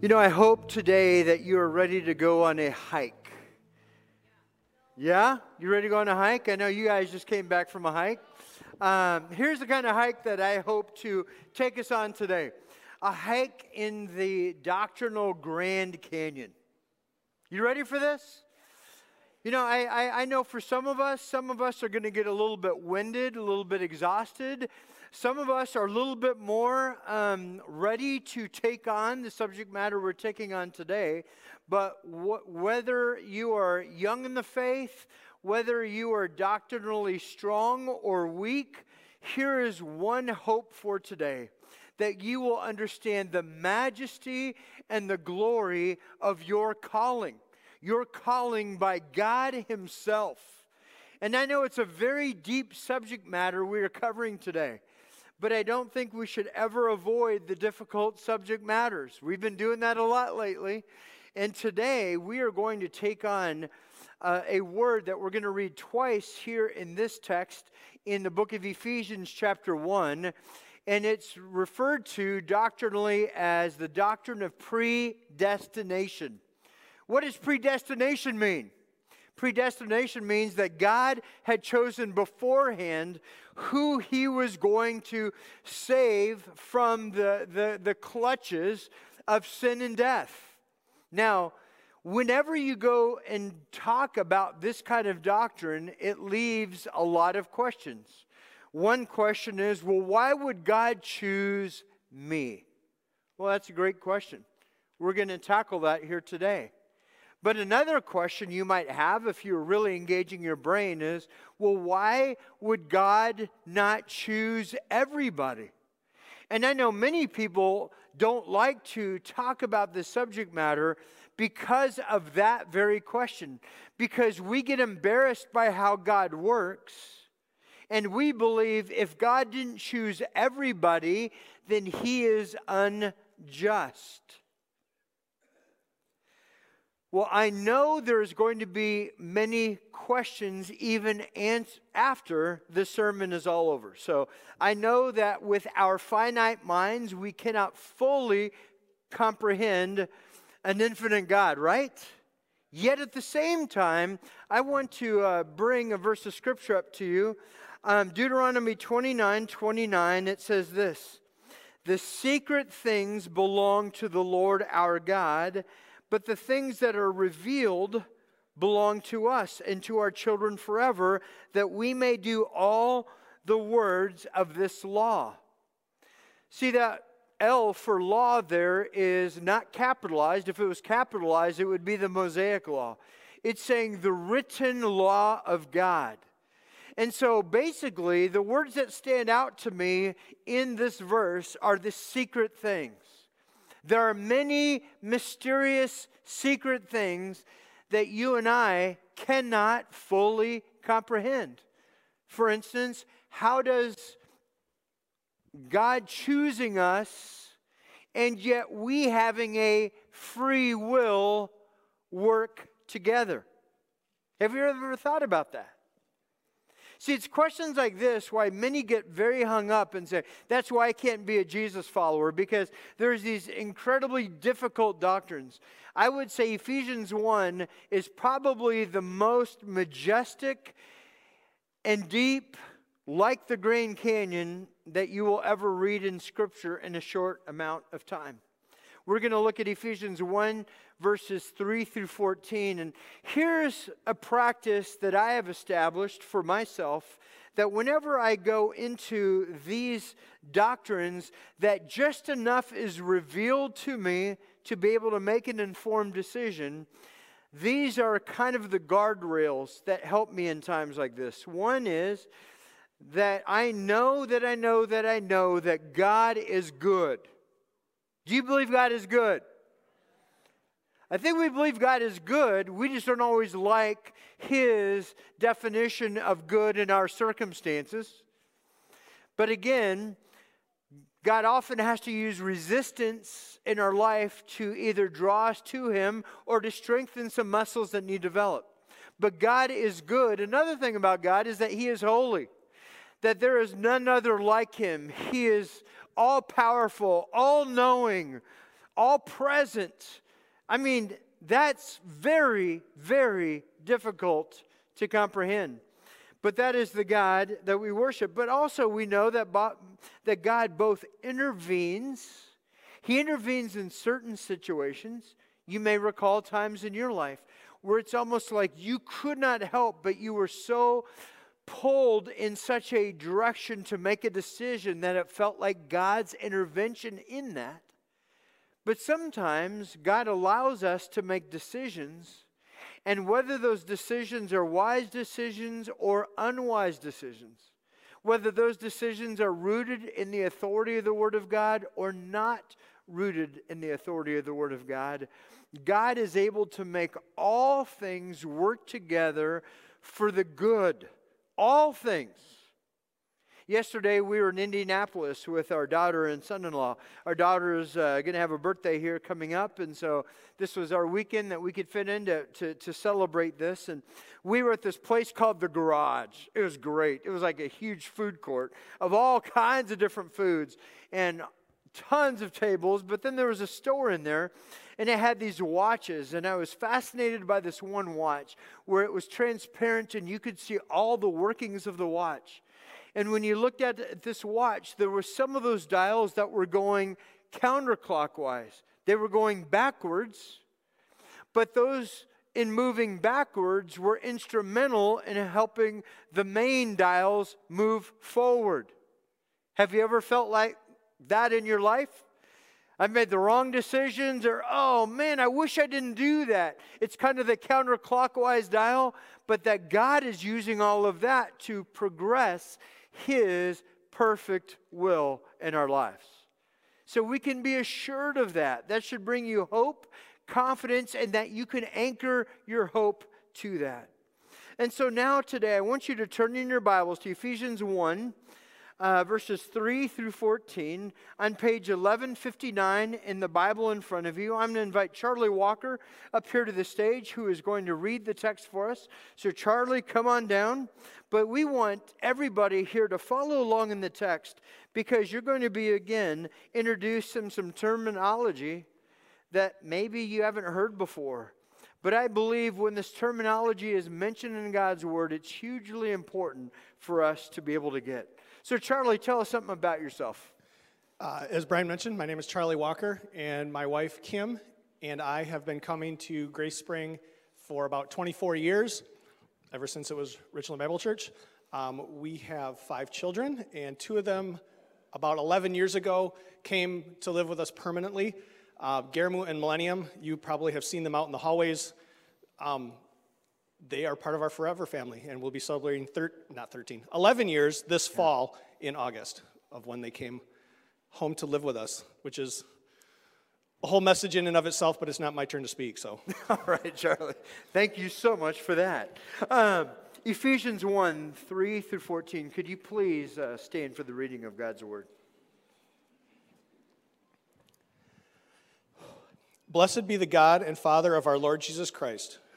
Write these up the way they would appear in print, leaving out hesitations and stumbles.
You know, I hope today that you are ready to go on a hike. Yeah? You ready to go on a hike? I know you guys just came back from a hike. Here's the kind of hike that I hope to take us on today. A hike in the doctrinal Grand Canyon. You ready for this? You know, I know for some of us are going to get a little bit winded, a little bit exhausted. Some of us are a little bit more ready to take on the subject matter we're taking on today. But whether you are young in the faith, whether you are doctrinally strong or weak, here is one hope for today: that you will understand the majesty and the glory of your calling. Your calling by God Himself. And I know it's a very deep subject matter we are covering today, but I don't think we should ever avoid the difficult subject matters. We've been doing that a lot lately. And today we are going to take on a word that we're going to read twice here in this text in the book of Ephesians chapter 1. And it's referred to doctrinally as the doctrine of predestination. What does predestination mean? Predestination means that God had chosen beforehand who He was going to save from the clutches of sin and death. Now, whenever you go and talk about this kind of doctrine, it leaves a lot of questions. One question is, well, why would God choose me? Well, that's a great question. We're going to tackle that here today. But another question you might have if you're really engaging your brain is, well, why would God not choose everybody? And I know many people don't like to talk about this subject matter because of that very question. Because we get embarrassed by how God works, and we believe if God didn't choose everybody, then He is unjust. Well, I know there's going to be many questions even after the sermon is all over. So I know that with our finite minds, we cannot fully comprehend an infinite God, right? Yet at the same time, I want to bring a verse of Scripture up to you. Deuteronomy 29:29, it says this: "The secret things belong to the Lord our God, but the things that are revealed belong to us and to our children forever, that we may do all the words of this law." See, that L for law there is not capitalized. If it was capitalized, it would be the Mosaic Law. It's saying the written law of God. And so basically, the words that stand out to me in this verse are the secret things. There are many mysterious secret things that you and I cannot fully comprehend. For instance, how does God choosing us and yet we having a free will work together? Have you ever thought about that? See, it's questions like this why many get very hung up and say, that's why I can't be a Jesus follower, because there's these incredibly difficult doctrines. I would say Ephesians 1 is probably the most majestic and deep, like the Grand Canyon, that you will ever read in Scripture in a short amount of time. We're going to look at Ephesians 1, verses 3 through 14. And here's a practice that I have established for myself, that whenever I go into these doctrines, that just enough is revealed to me to be able to make an informed decision. These are kind of the guardrails that help me in times like this. One is that I know that God is good. Do you believe God is good? I think we believe God is good. We just don't always like His definition of good in our circumstances. But again, God often has to use resistance in our life to either draw us to Him or to strengthen some muscles that need developed. But God is good. Another thing about God is that He is holy, that there is none other like Him. He is all-powerful, all-knowing, all present. I mean, that's very, very difficult to comprehend. But that is the God that we worship. But also we know that God both intervenes. He intervenes in certain situations. You may recall times in your life where it's almost like you could not help, but you were so pulled in such a direction to make a decision that it felt like God's intervention in that. But sometimes God allows us to make decisions, and whether those decisions are wise decisions or unwise decisions, whether those decisions are rooted in the authority of the Word of God or not rooted in the authority of the Word of God, God is able to make all things work together for the good. All things. Yesterday we were in Indianapolis with our daughter and son-in-law. Our daughter is going to have a birthday here coming up, and so this was our weekend that we could fit in to celebrate this. And we were at this place called The Garage. It was great. It was like a huge food court of all kinds of different foods and tons of tables, but then there was a store in there, and it had these watches, and I was fascinated by this one watch where it was transparent, and you could see all the workings of the watch. And when you looked at this watch, there were some of those dials that were going counterclockwise. They were going backwards, but those in moving backwards were instrumental in helping the main dials move forward. Have you ever felt like that in your life? I've made the wrong decisions, or, oh man, I wish I didn't do that. It's kind of the counterclockwise dial, but that God is using all of that to progress His perfect will in our lives. So we can be assured of that. That should bring you hope, confidence, and that you can anchor your hope to that. And so now today, I want you to turn in your Bibles to Ephesians 1. Verses 3 through 14 on page 1159 in the Bible in front of you. I'm going to invite Charlie Walker up here to the stage, who is going to read the text for us. So Charlie, come on down. But we want everybody here to follow along in the text, because you're going to be, again, introduced to some terminology that maybe you haven't heard before. But I believe when this terminology is mentioned in God's Word, it's hugely important for us to be able to get. So Charlie, tell us something about yourself. As Brian mentioned, my name is Charlie Walker, and my wife, Kim, and I have been coming to Grace Spring for about 24 years, ever since it was Richland Bible Church. We have 5 children, and 2 of them, about 11 years ago, came to live with us permanently. Guillermo and Millennium, you probably have seen them out in the hallways. They are part of our forever family, and we'll be celebrating 11 years this fall in August of when they came home to live with us, which is a whole message in and of itself, but it's not my turn to speak, so. All right, Charlie. Thank you so much for that. Ephesians 1, 3 through 14, could you please stand for the reading of God's Word? Blessed be the God and Father of our Lord Jesus Christ,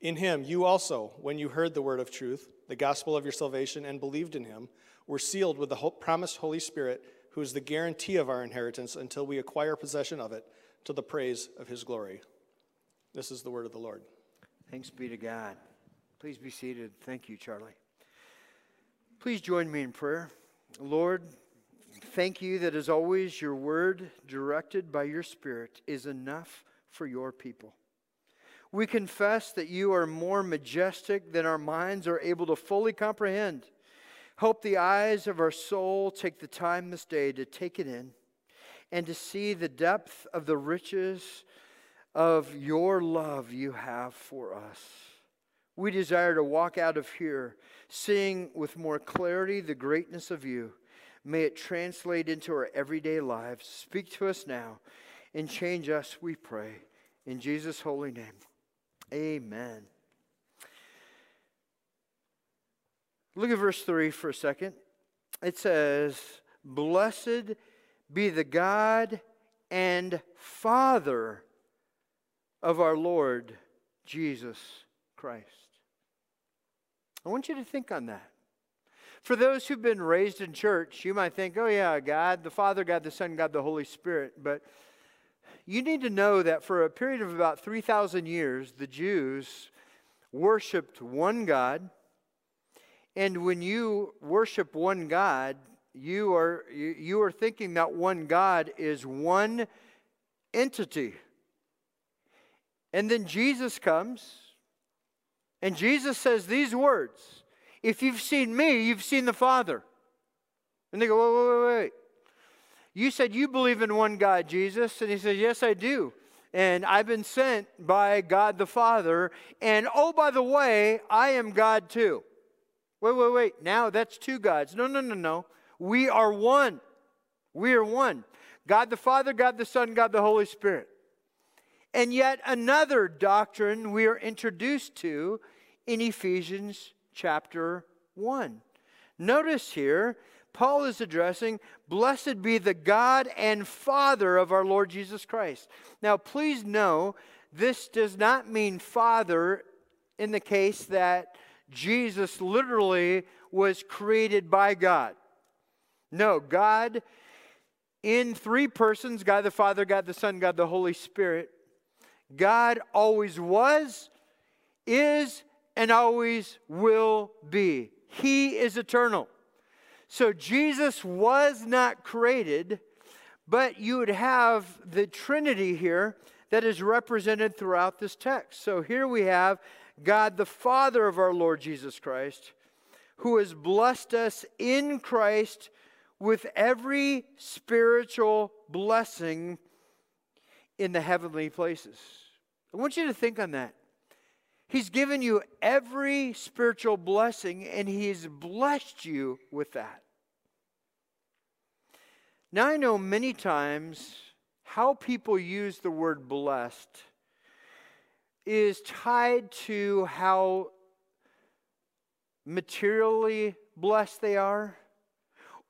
In Him you also, when you heard the word of truth, the gospel of your salvation, and believed in Him, we're sealed with the promised Holy Spirit, who is the guarantee of our inheritance until we acquire possession of it, to the praise of His glory. This is the word of the Lord. Thanks be to God. Please be seated. Thank you, Charlie. Please join me in prayer. Lord, thank You that as always Your word, directed by Your Spirit, is enough for Your people. We confess that you are more majestic than our minds are able to fully comprehend. Help the eyes of our soul take the time this day to take it in and to see the depth of the riches of your love you have for us. We desire to walk out of here seeing with more clarity the greatness of you. May it translate into our everyday lives. Speak to us now and change us, we pray. In Jesus' holy name, amen. Look at verse 3 for a second. It says, "Blessed be the God and Father of our Lord Jesus Christ." I want you to think on that. For those who've been raised in church, you might think, oh yeah, God, the Father, God, the Son, God, the Holy Spirit. But you need to know that for a period of about 3,000 years, the Jews worshipped one God. And when you worship one God, you are thinking that one God is one entity. And then Jesus comes, and Jesus says these words, "If you've seen me, you've seen the Father." And they go, wait. You said you believe in one God, Jesus. And he says, yes, I do. And I've been sent by God the Father. And oh, by the way, I am God too. Wait. Now that's two gods. No. We are one. We are one. God the Father, God the Son, God the Holy Spirit. And yet another doctrine we are introduced to in Ephesians chapter 1. Notice here, Paul is addressing, blessed be the God and Father of our Lord Jesus Christ. Now, please know, this does not mean Father in the case that Jesus literally was created by God. No, God in three persons, God the Father, God the Son, God the Holy Spirit. God always was, is, and always will be. He is eternal. So Jesus was not created, but you would have the Trinity here that is represented throughout this text. So here we have God the Father of our Lord Jesus Christ, who has blessed us in Christ with every spiritual blessing in the heavenly places. I want you to think on that. He's given you every spiritual blessing, and he's blessed you with that. Now, I know many times how people use the word blessed is tied to how materially blessed they are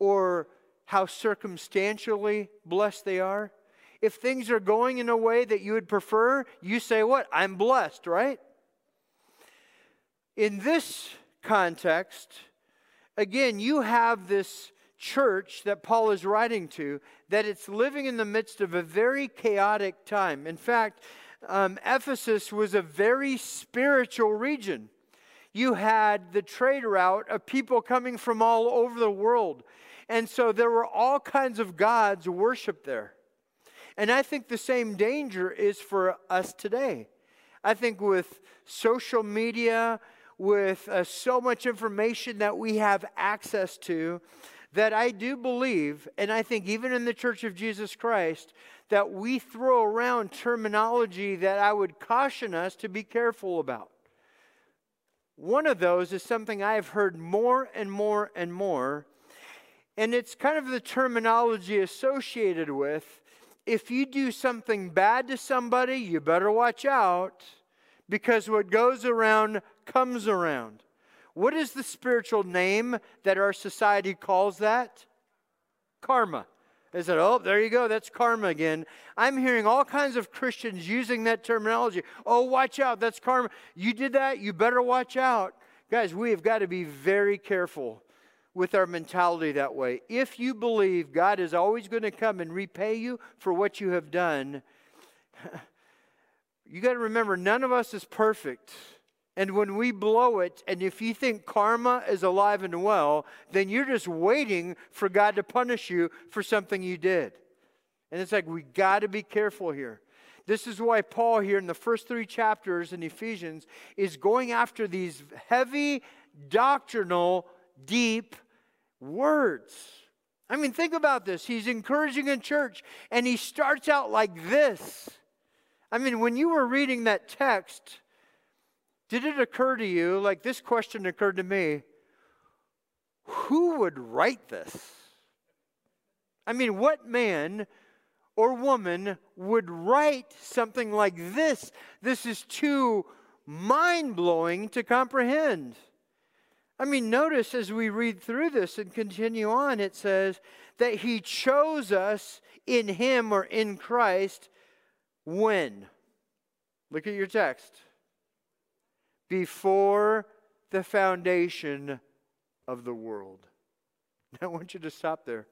or how circumstantially blessed they are. If things are going in a way that you would prefer, you say what? I'm blessed, right? In this context, again, you have this church that Paul is writing to, that it's living in the midst of a very chaotic time. In fact, Ephesus was a very spiritual region. You had the trade route of people coming from all over the world. And so there were all kinds of gods worshiped there. And I think the same danger is for us today. I think with social media, with so much information that we have access to, that I do believe, and I think even in the Church of Jesus Christ, that we throw around terminology that I would caution us to be careful about. One of those is something I've heard more and more, and it's kind of the terminology associated with, if you do something bad to somebody, you better watch out, because what goes around comes around. What is the spiritual name that our society calls that? Karma. They said, oh, there you go, that's karma again. I'm hearing all kinds of Christians using that terminology. Oh, watch out, that's karma. You did that, you better watch out. Guys, we have got to be very careful with our mentality that way. If you believe God is always going to come and repay you for what you have done, you got to remember, none of us is perfect. And when we blow it, and if you think karma is alive and well, then you're just waiting for God to punish you for something you did. And it's like, we got to be careful here. This is why Paul here in the first three chapters in Ephesians is going after these heavy, doctrinal, deep words. I mean, think about this. He's encouraging a church, and he starts out like this. I mean, when you were reading that text, did it occur to you, like this question occurred to me, who would write this? I mean, what man or woman would write something like this? This is too mind-blowing to comprehend. I mean, notice as we read through this and continue on, it says that he chose us in him or in Christ when? Look at your text. Before the foundation of the world. Now, I want you to stop there.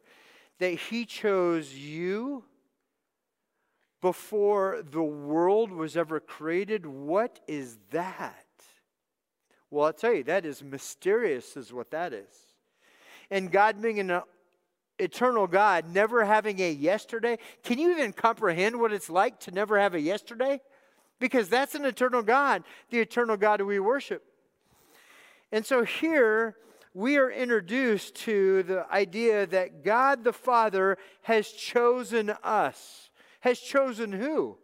That he chose you before the world was ever created. What is that? Well, I'll tell you, that is mysterious is what that is. And God being an eternal God, never having a yesterday. Can you even comprehend what it's like to never have a yesterday? Because that's an eternal God, the eternal God we worship. And so here, we are introduced to the idea that God the Father has chosen us. Has chosen who?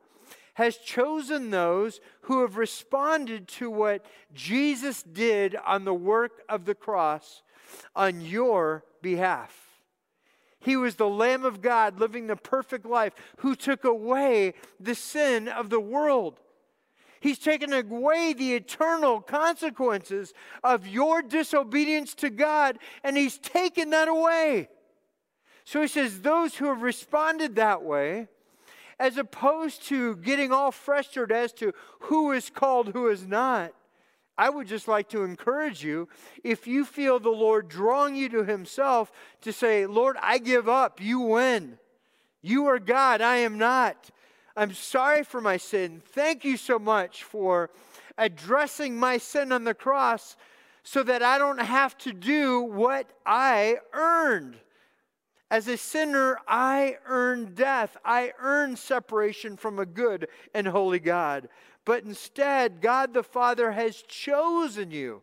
Has chosen those who have responded to what Jesus did on the work of the cross on your behalf. He was the Lamb of God living the perfect life who took away the sin of the world. He's taken away the eternal consequences of your disobedience to God, and he's taken that away. So he says those who have responded that way, as opposed to getting all frustrated as to who is called, who is not, I would just like to encourage you, if you feel the Lord drawing you to himself, to say, Lord, I give up. You win. You are God. I am not. I'm sorry for my sin. Thank you so much for addressing my sin on the cross so that I don't have to do what I earned. As a sinner, I earned death. I earned separation from a good and holy God. But instead, God the Father has chosen you.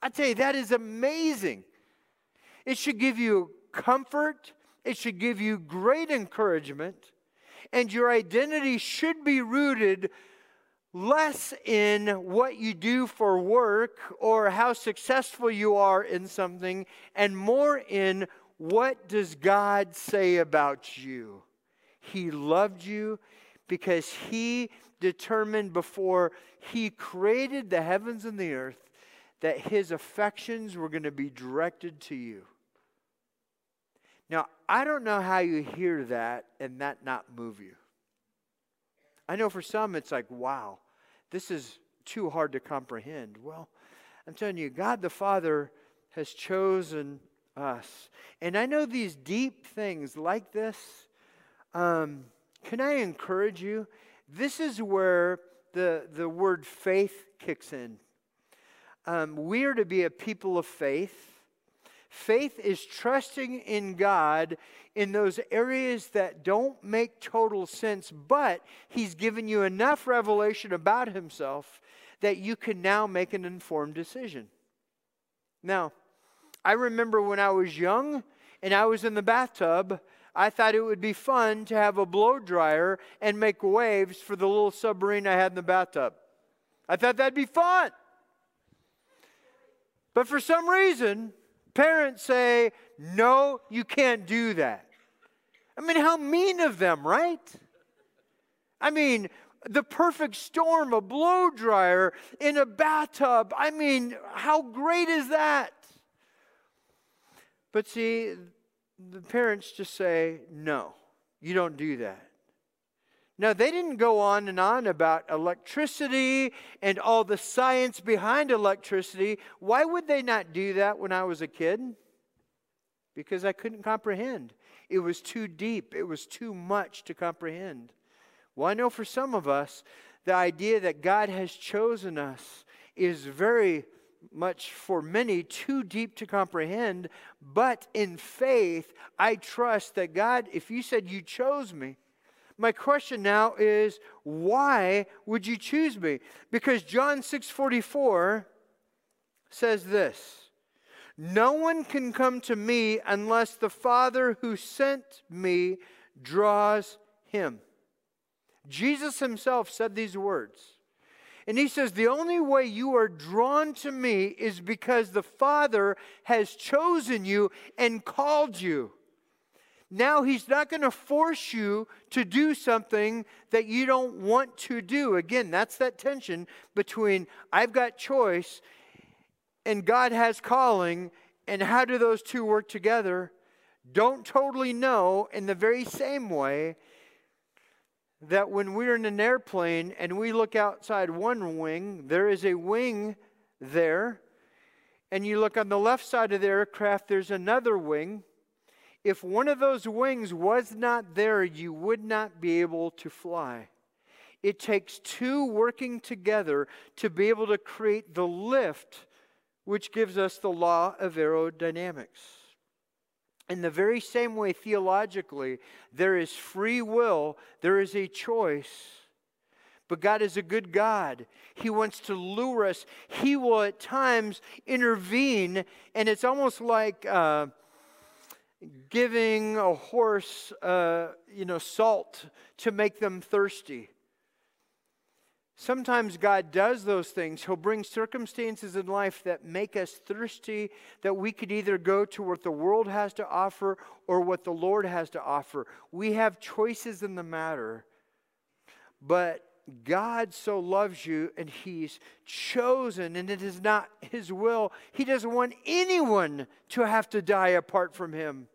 I tell you, that is amazing. It should give you comfort. It should give you great encouragement. And your identity should be rooted less in what you do for work or how successful you are in something, and more in what does God say about you. He loved you because he determined before he created the heavens and the earth that his affections were going to be directed to you. Now, I don't know how you hear that and that not move you. I know for some it's like, wow, this is too hard to comprehend. Well, I'm telling you, God the Father has chosen us. And I know these deep things like this. Can I encourage you? This is where the word faith kicks in. We are to be a people of faith. Faith is trusting in God in those areas that don't make total sense, but he's given you enough revelation about himself that you can now make an informed decision. Now, I remember when I was young and I was in the bathtub, I thought it would be fun to have a blow dryer and make waves for the little submarine I had in the bathtub. I thought that'd be fun. But for some reason, parents say, no, you can't do that. I mean, how mean of them, right? I mean, the perfect storm, a blow dryer in a bathtub. I mean, how great is that? But see, the parents just say, no, you don't do that. Now, they didn't go on about electricity and all the science behind electricity. Why would they not do that when I was a kid? Because I couldn't comprehend. It was too deep. It was too much to comprehend. Well, I know for some of us, the idea that God has chosen us is very much for many too deep to comprehend. But in faith, I trust that God, if you said you chose me, My question now is, why would you choose me? Because John 6:44 says this: no one can come to me unless the Father who sent me draws him. Jesus himself said these words. And he says, the only way you are drawn to me is because the Father has chosen you and called you. Now he's not going to force you to do something that you don't want to do. Again, that's that tension between I've got choice and God has calling. And how do those two work together? Don't totally know, in the very same way that when we're in an airplane and we look outside one wing, there is a wing there. And you look on the left side of the aircraft, there's another wing. If one of those wings was not there, you would not be able to fly. It takes two working together to be able to create the lift, which gives us the law of aerodynamics. In the very same way, theologically, there is free will, there is a choice. But God is a good God. He wants to lure us. He will at times intervene, and it's almost like giving a horse, salt to make them thirsty. Sometimes God does those things. He'll bring circumstances in life that make us thirsty, that we could either go to what the world has to offer or what the Lord has to offer. We have choices in the matter. But God so loves you, and he's chosen, and it is not his will. He doesn't want anyone to have to die apart from him.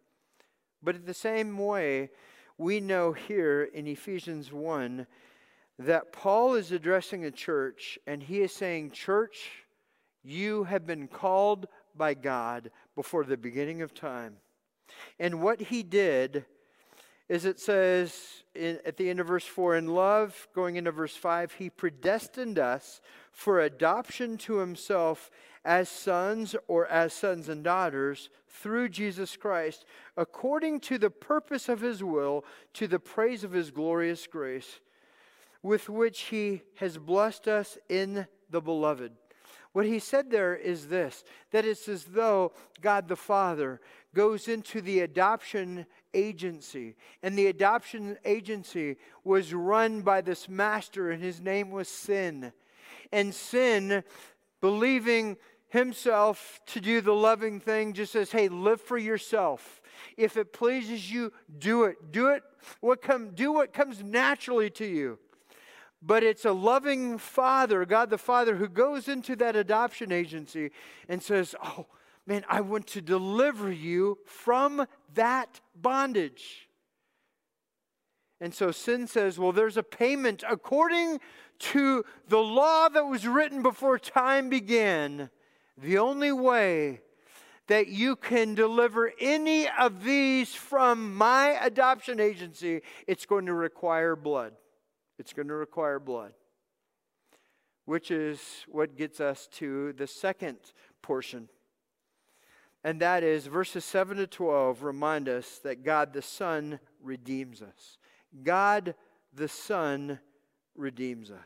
But in the same way, we know here in Ephesians 1 that Paul is addressing a church, and he is saying, church, you have been called by God before the beginning of time. And what he did is, it says at the end of verse 4, in love, going into verse 5, he predestined us for adoption to himself as sons, or as sons and daughters, through Jesus Christ, according to the purpose of his will, to the praise of his glorious grace, with which he has blessed us in the beloved. What he said there is this, that it's as though God the Father goes into the adoption agency. And the adoption agency was run by this master, and his name was sin. And sin, believing himself to do the loving thing, just says, hey, live for yourself. If it pleases you, do it. Do what comes naturally to you. But it's a loving Father, God the Father, who goes into that adoption agency and says, oh, man, I want to deliver you from that bondage. And so sin says, well, there's a payment according to the law that was written before time began. The only way that you can deliver any of these from my adoption agency, it's going to require blood. It's going to require blood, which is what gets us to the second portion. And that is verses 7 to 12 remind us that God the Son redeems us. God the Son redeems us.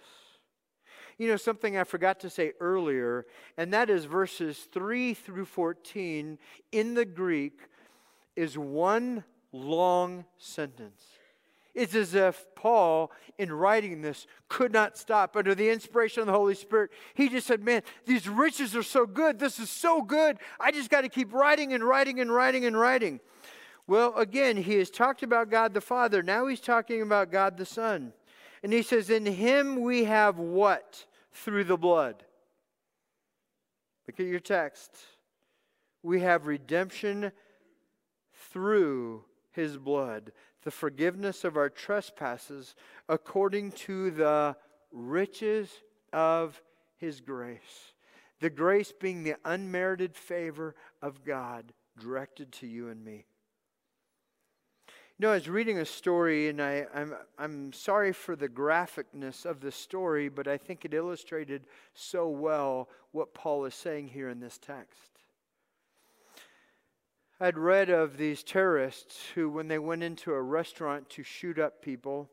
You know, something I forgot to say earlier, and that is verses 3 through 14 in the Greek is one long sentence. It's as if Paul, in writing this, could not stop under the inspiration of the Holy Spirit. He just said, man, these riches are so good. This is so good. I just got to keep writing and writing and writing and writing. Well, again, he has talked about God the Father. Now he's talking about God the Son. And he says, in him we have what? Through the blood. Look at your text. We have redemption through his blood, the forgiveness of our trespasses according to the riches of his grace. The grace being the unmerited favor of God directed to you and me. You know, I was reading a story, and I'm sorry for the graphicness of the story, but I think it illustrated so well what Paul is saying here in this text. I'd read of these terrorists who, when they went into a restaurant to shoot up people,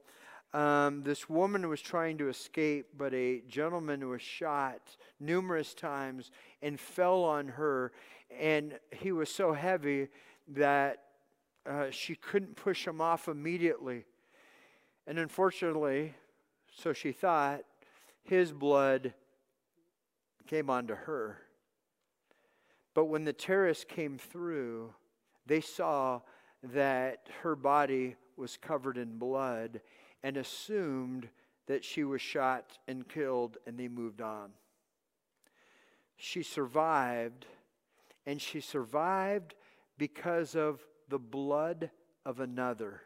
this woman was trying to escape, but a gentleman was shot numerous times and fell on her, and he was so heavy that she couldn't push him off immediately. And unfortunately, so she thought, his blood came onto her. But when the terrorists came through, they saw that her body was covered in blood and assumed that she was shot and killed, and they moved on. She survived, and she survived because of the blood of another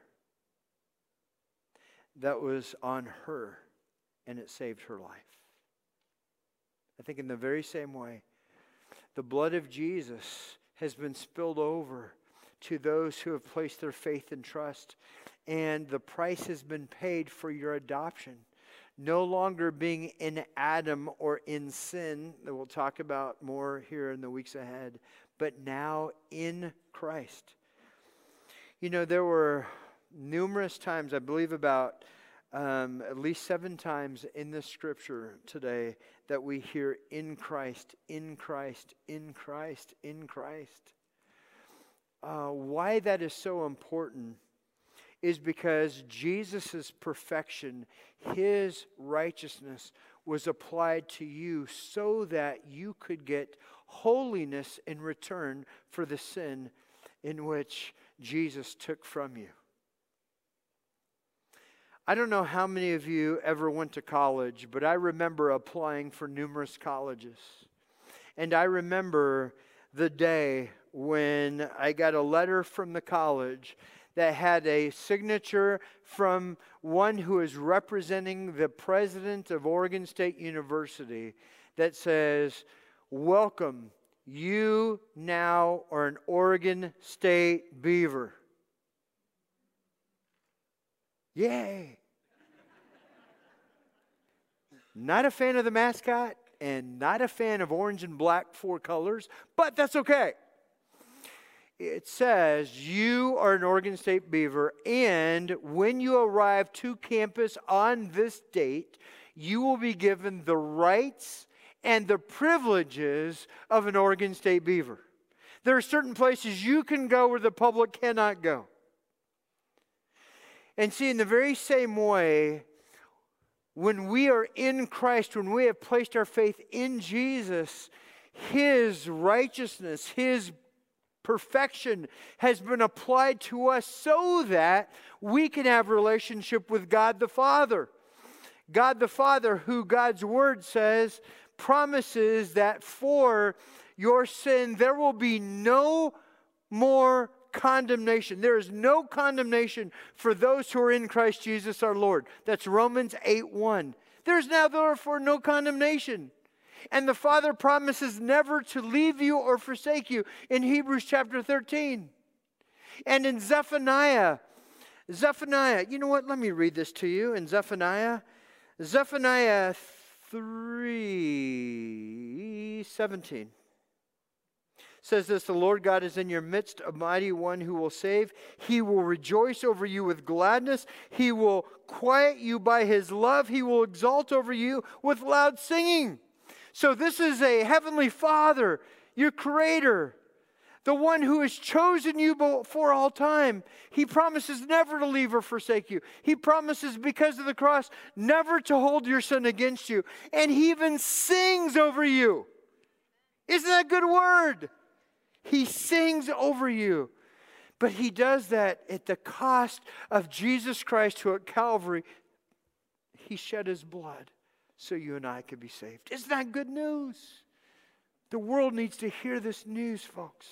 that was on her, and it saved her life. I think in the very same way, the blood of Jesus has been spilled over to those who have placed their faith and trust, and the price has been paid for your adoption. No longer being in Adam or in sin, that we'll talk about more here in the weeks ahead, but now in Christ. You know, there were numerous times, I believe about at least 7 times in the scripture today, that we hear in Christ, in Christ, in Christ, in Christ. Why that is so important is because Jesus' perfection, his righteousness, was applied to you so that you could get holiness in return for the sin in which Jesus took from you. I don't know how many of you ever went to college, but I remember applying for numerous colleges. And I remember the day when I got a letter from the college that had a signature from one who is representing the president of Oregon State University that says, "Welcome, you now are an Oregon State Beaver." Yay! Not a fan of the mascot and not a fan of orange and black, 4 colors, but that's okay. It says, you are an Oregon State Beaver, and when you arrive to campus on this date, you will be given the rights and the privileges of an Oregon State Beaver. There are certain places you can go where the public cannot go. And see, in the very same way, when we are in Christ, when we have placed our faith in Jesus, his righteousness, his perfection has been applied to us so that we can have relationship with God the Father. God the Father, who God's word says, promises that for your sin there will be no more condemnation. There is no condemnation for those who are in Christ Jesus our Lord. That's Romans 8:1. There is now therefore no condemnation. And the Father promises never to leave you or forsake you in Hebrews chapter 13. And in Zephaniah, you know what? Let me read this to you in Zephaniah 3:17. Says this, the Lord God is in your midst, a mighty one who will save. He will rejoice over you with gladness. He will quiet you by his love. He will exalt over you with loud singing. So this is a heavenly Father, your creator, the one who has chosen you for all time. He promises never to leave or forsake you. He promises because of the cross never to hold your sin against you. And he even sings over you. Isn't that a good word? He sings over you. But he does that at the cost of Jesus Christ, who at Calvary, he shed his blood so you and I could be saved. Isn't that good news? The world needs to hear this news, folks.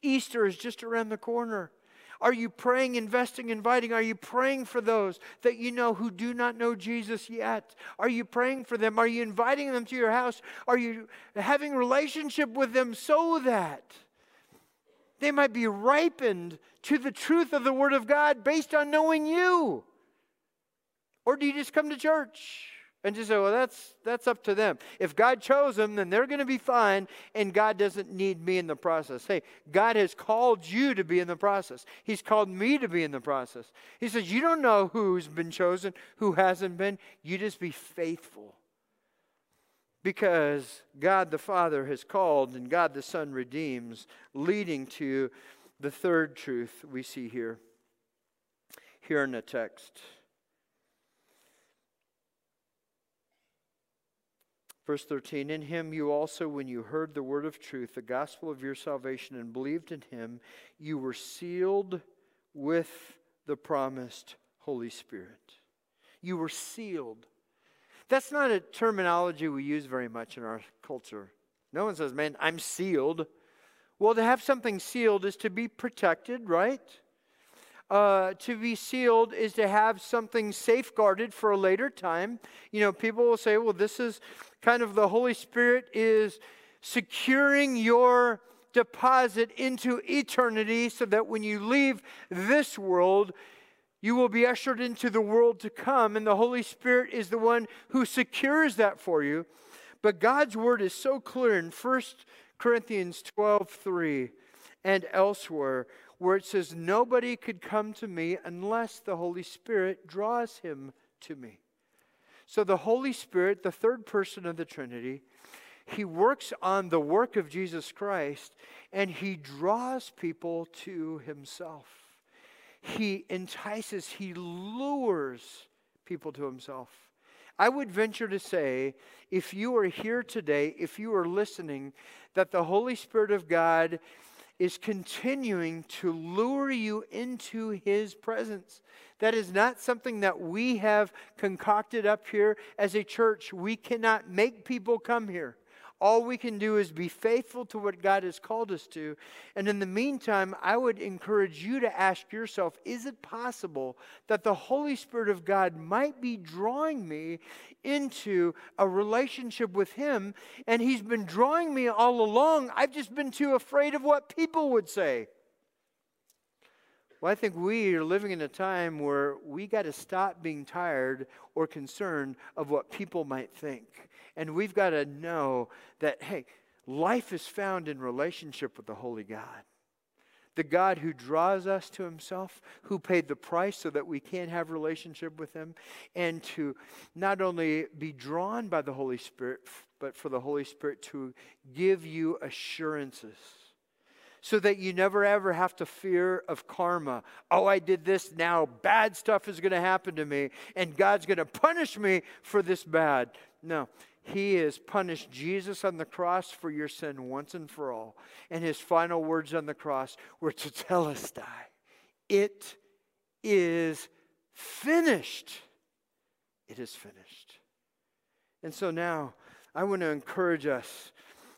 Easter is just around the corner. Are you praying, investing, inviting? Are you praying for those that you know who do not know Jesus yet? Are you praying for them? Are you inviting them to your house? Are you having a relationship with them so that they might be ripened to the truth of the Word of God based on knowing you? Or do you just come to church? And just say, well, that's up to them. If God chose them, then they're going to be fine, and God doesn't need me in the process. Hey, God has called you to be in the process. He's called me to be in the process. He says, you don't know who's been chosen, who hasn't been. You just be faithful. Because God the Father has called, and God the Son redeems, leading to the third truth we see here in the text. Verse 13, in him you also, when you heard the word of truth, the gospel of your salvation, and believed in him, you were sealed with the promised Holy Spirit. You were sealed. That's not a terminology we use very much in our culture. No one says, man, I'm sealed. Well, to have something sealed is to be protected, right? To be sealed is to have something safeguarded for a later time. You know, people will say, well, this is kind of the Holy Spirit is securing your deposit into eternity so that when you leave this world, you will be ushered into the world to come. And the Holy Spirit is the one who secures that for you. But God's word is so clear in 1 Corinthians 12:3 and elsewhere, where it says, nobody could come to me unless the Holy Spirit draws him to me. So the Holy Spirit, the third person of the Trinity, he works on the work of Jesus Christ, and he draws people to himself. He entices, he lures people to himself. I would venture to say, if you are here today, if you are listening, that the Holy Spirit of God is continuing to lure you into his presence. That is not something that we have concocted up here as a church. We cannot make people come here. All we can do is be faithful to what God has called us to. And in the meantime, I would encourage you to ask yourself, is it possible that the Holy Spirit of God might be drawing me into a relationship with him, and he's been drawing me all along. I've just been too afraid of what people would say. Well, I think we are living in a time where we got to stop being tired or concerned of what people might think. And we've got to know that, hey, life is found in relationship with the Holy God. The God who draws us to himself, who paid the price so that we can have relationship with him, and to not only be drawn by the Holy Spirit, but for the Holy Spirit to give you assurances so that you never ever have to fear of karma. Oh, I did this, now bad stuff is going to happen to me, and God's going to punish me for this bad. No. He has punished Jesus on the cross for your sin once and for all. And his final words on the cross were to tell us, "Die. It is finished. It is finished." And so now I want to encourage us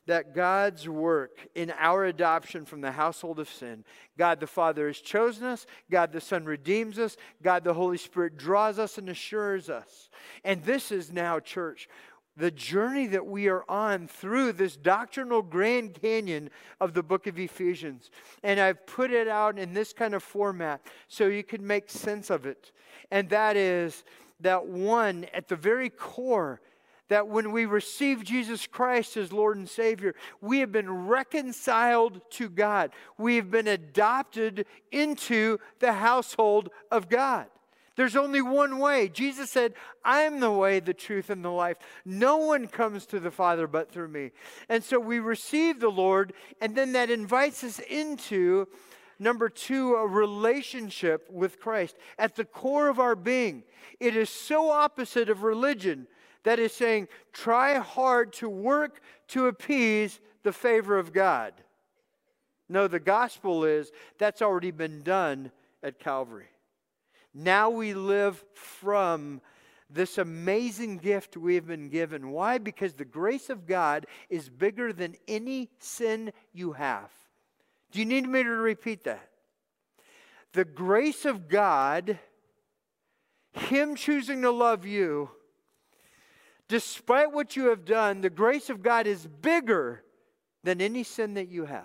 that God's work in our adoption from the household of sin, God the Father has chosen us, God the Son redeems us, God the Holy Spirit draws us and assures us. And this is now, church, the journey that we are on through this doctrinal Grand Canyon of the book of Ephesians. And I've put it out in this kind of format so you can make sense of it. And that is that one, at the very core, that when we receive Jesus Christ as Lord and Savior, we have been reconciled to God. We have been adopted into the household of God. There's only one way. Jesus said, I am the way, the truth, and the life. No one comes to the Father but through me. And so we receive the Lord, and then that invites us into, number two, a relationship with Christ. At the core of our being, it is so opposite of religion that is saying, try hard to work to appease the favor of God. No, the gospel is, that's already been done at Calvary. Now we live from this amazing gift we have been given. Why? Because the grace of God is bigger than any sin you have. Do you need me to repeat that? The grace of God, him choosing to love you, despite what you have done, the grace of God is bigger than any sin that you have.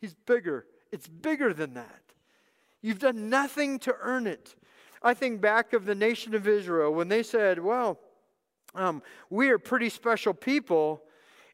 He's bigger. It's bigger than that. You've done nothing to earn it. I think back of the nation of Israel when they said, well, We are pretty special people.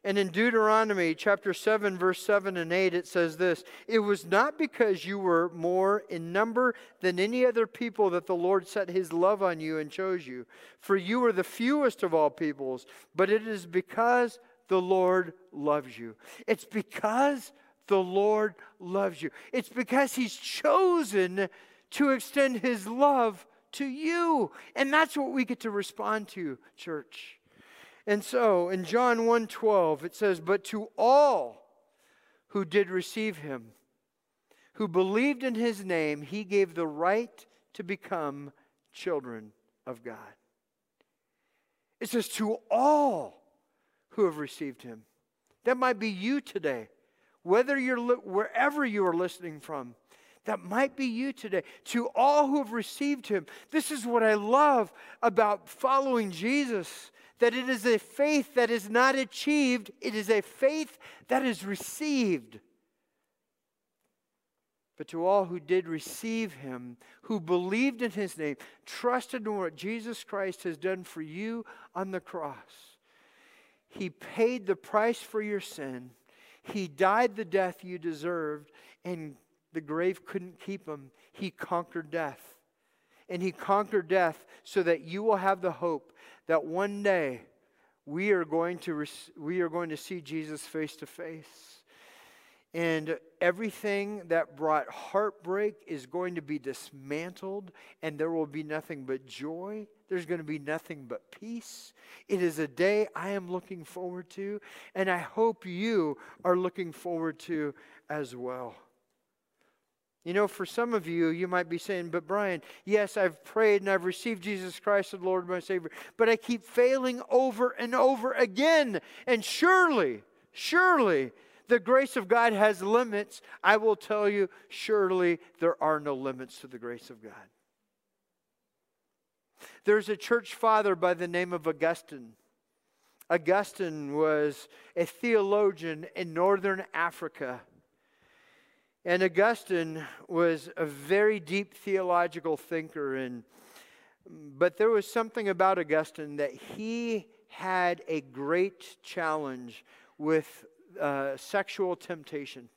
And in Deuteronomy chapter 7, verse 7 and 8, it says this: "It was not because you were more in number than any other people that the Lord set his love on you and chose you. For you are the fewest of all peoples, but it is because the Lord loves you." It's because the Lord loves you. It's because he's chosen to extend his love to you. And that's what we get to respond to, church. And so, in John 1:12, it says, "But to all who did receive him, who believed in his name, he gave the right to become children of God." It says, to all who have received him. That might be you today. Whether you're wherever you are listening from, that might be you today. To all who have received him. This is what I love about following Jesus. That it is a faith that is not achieved. It is a faith that is received. But to all who did receive him, who believed in his name, trusted in what Jesus Christ has done for you on the cross. He paid the price for your sin. He died the death you deserved, and the grave couldn't keep him. He conquered death. And he conquered death so that you will have the hope that one day we are going to see Jesus face to face. And everything that brought heartbreak is going to be dismantled, and there will be nothing but joy. There's going to be nothing but peace. It is a day I am looking forward to, and I hope you are looking forward to as well. You know, for some of you, you might be saying, "But Brian, yes, I've prayed and I've received Jesus Christ as Lord and my Savior, but I keep failing over and over again. And surely, the grace of God has limits." I will tell you, surely there are no limits to the grace of God. There's a church father by the name of Augustine. Augustine was a theologian in northern Africa. And Augustine was a very deep theological thinker, but there was something about Augustine that he had a great challenge with sexual temptation.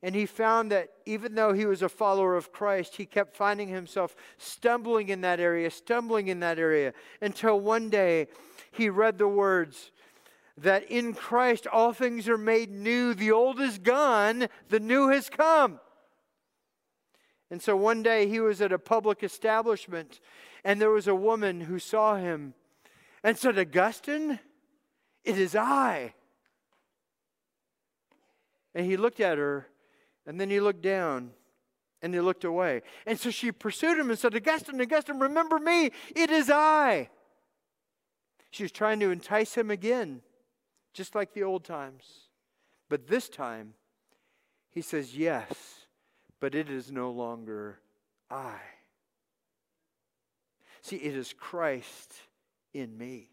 And he found that even though he was a follower of Christ, he kept finding himself stumbling in that area, until one day he read the words, that in Christ all things are made new. The old is gone, the new has come. And so one day he was at a public establishment, and there was a woman who saw him and said, "Augustine, it is I." And he looked at her, and then he looked down, and he looked away. And so she pursued him and said, Augustine, remember me, it is I." She was trying to entice him again, just like the old times. But this time, he says, "Yes, but it is no longer I." See, it is Christ in me.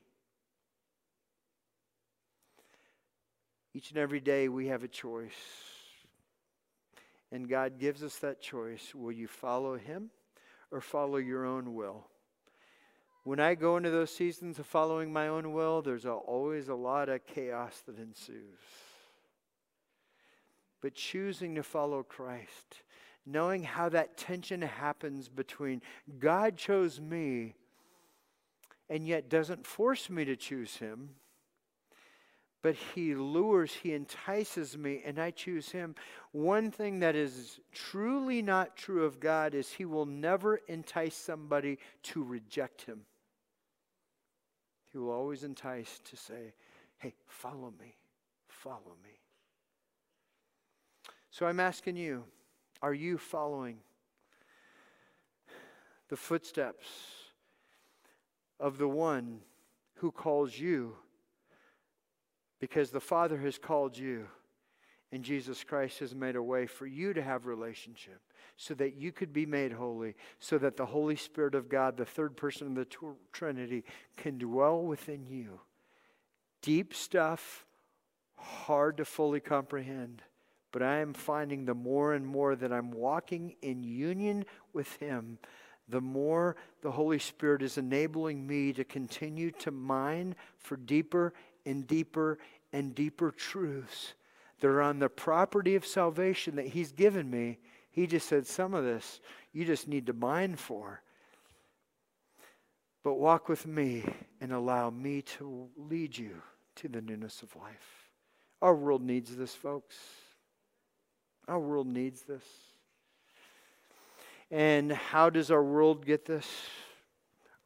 Each and every day we have a choice. And God gives us that choice. Will you follow him or follow your own will? When I go into those seasons of following my own will, there's always a lot of chaos that ensues. But choosing to follow Christ, knowing how that tension happens between God chose me and yet doesn't force me to choose him, but he lures, he entices me, and I choose him. One thing that is truly not true of God is he will never entice somebody to reject him. He will always entice to say, "Hey, follow me, follow me." So I'm asking you, are you following the footsteps of the one who calls you? Because the Father has called you, and Jesus Christ has made a way for you to have relationship so that you could be made holy, so that the Holy Spirit of God, the third person of the Trinity, can dwell within you. Deep stuff, hard to fully comprehend. But I am finding the more and more that I'm walking in union with him, the more the Holy Spirit is enabling me to continue to mine for deeper and deeper and deeper truths that are on the property of salvation that He's given me. He just said, some of this you just need to mine for. But walk with me and allow me to lead you to the newness of life. Our world needs this, folks. Our world needs this. And how does our world get this?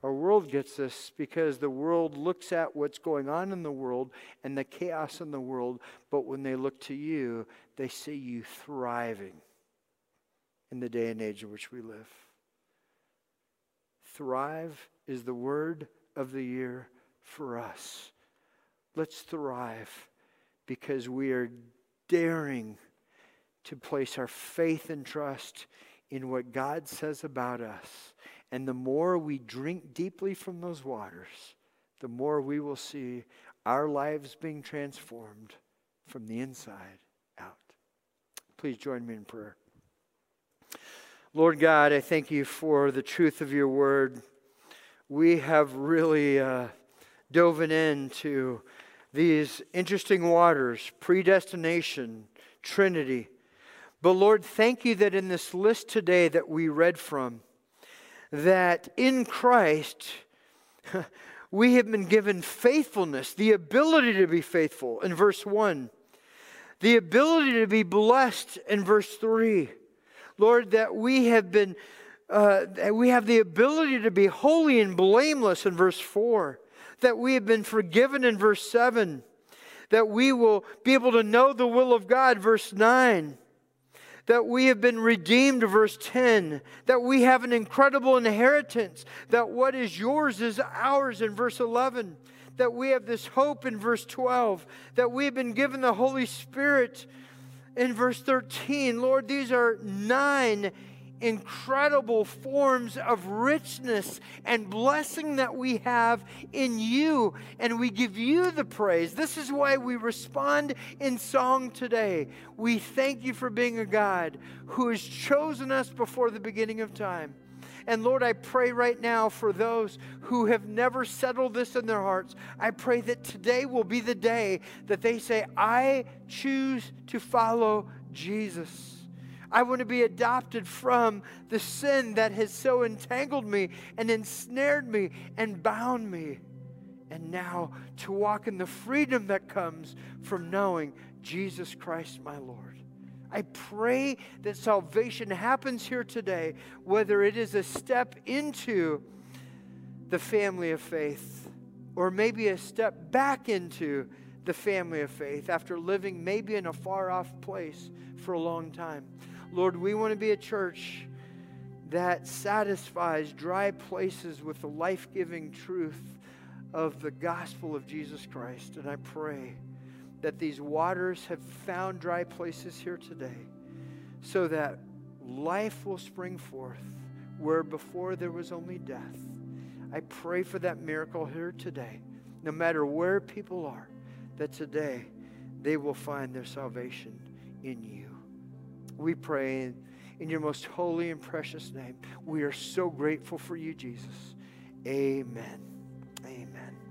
Our world gets this because the world looks at what's going on in the world and the chaos in the world. But when they look to you, they see you thriving in the day and age in which we live. Thrive is the word of the year for us. Let's thrive because we are daring to place our faith and trust in what God says about us. And the more we drink deeply from those waters, the more we will see our lives being transformed from the inside out. Please join me in prayer. Lord God, I thank you for the truth of your word. We have really dove into these interesting waters, predestination, Trinity. But Lord, thank you that in this list today that we read from, that in Christ we have been given faithfulness, the ability to be faithful in verse 1, the ability to be blessed in verse 3. Lord, that we have been, we have the ability to be holy and blameless in verse 4. That we have been forgiven in verse 7. That we will be able to know the will of God, verse 9. That we have been redeemed, verse 10. That we have an incredible inheritance. That what is yours is ours in verse 11. That we have this hope in verse 12. That we have been given the Holy Spirit in verse 13, Lord, these are 9 incredible forms of richness and blessing that we have in you, and we give you the praise. This is why we respond in song today. We thank you for being a God who has chosen us before the beginning of time. And Lord, I pray right now for those who have never settled this in their hearts. I pray that today will be the day that they say, I choose to follow Jesus. I want to be adopted from the sin that has so entangled me and ensnared me and bound me. And now to walk in the freedom that comes from knowing Jesus Christ, my Lord. I pray that salvation happens here today, whether it is a step into the family of faith or maybe a step back into the family of faith after living maybe in a far-off place for a long time. Lord, we want to be a church that satisfies dry places with the life-giving truth of the gospel of Jesus Christ. And I pray that these waters have found dry places here today so that life will spring forth where before there was only death. I pray for that miracle here today, no matter where people are, that today they will find their salvation in you. We pray in your most holy and precious name. We are so grateful for you, Jesus. Amen. Amen.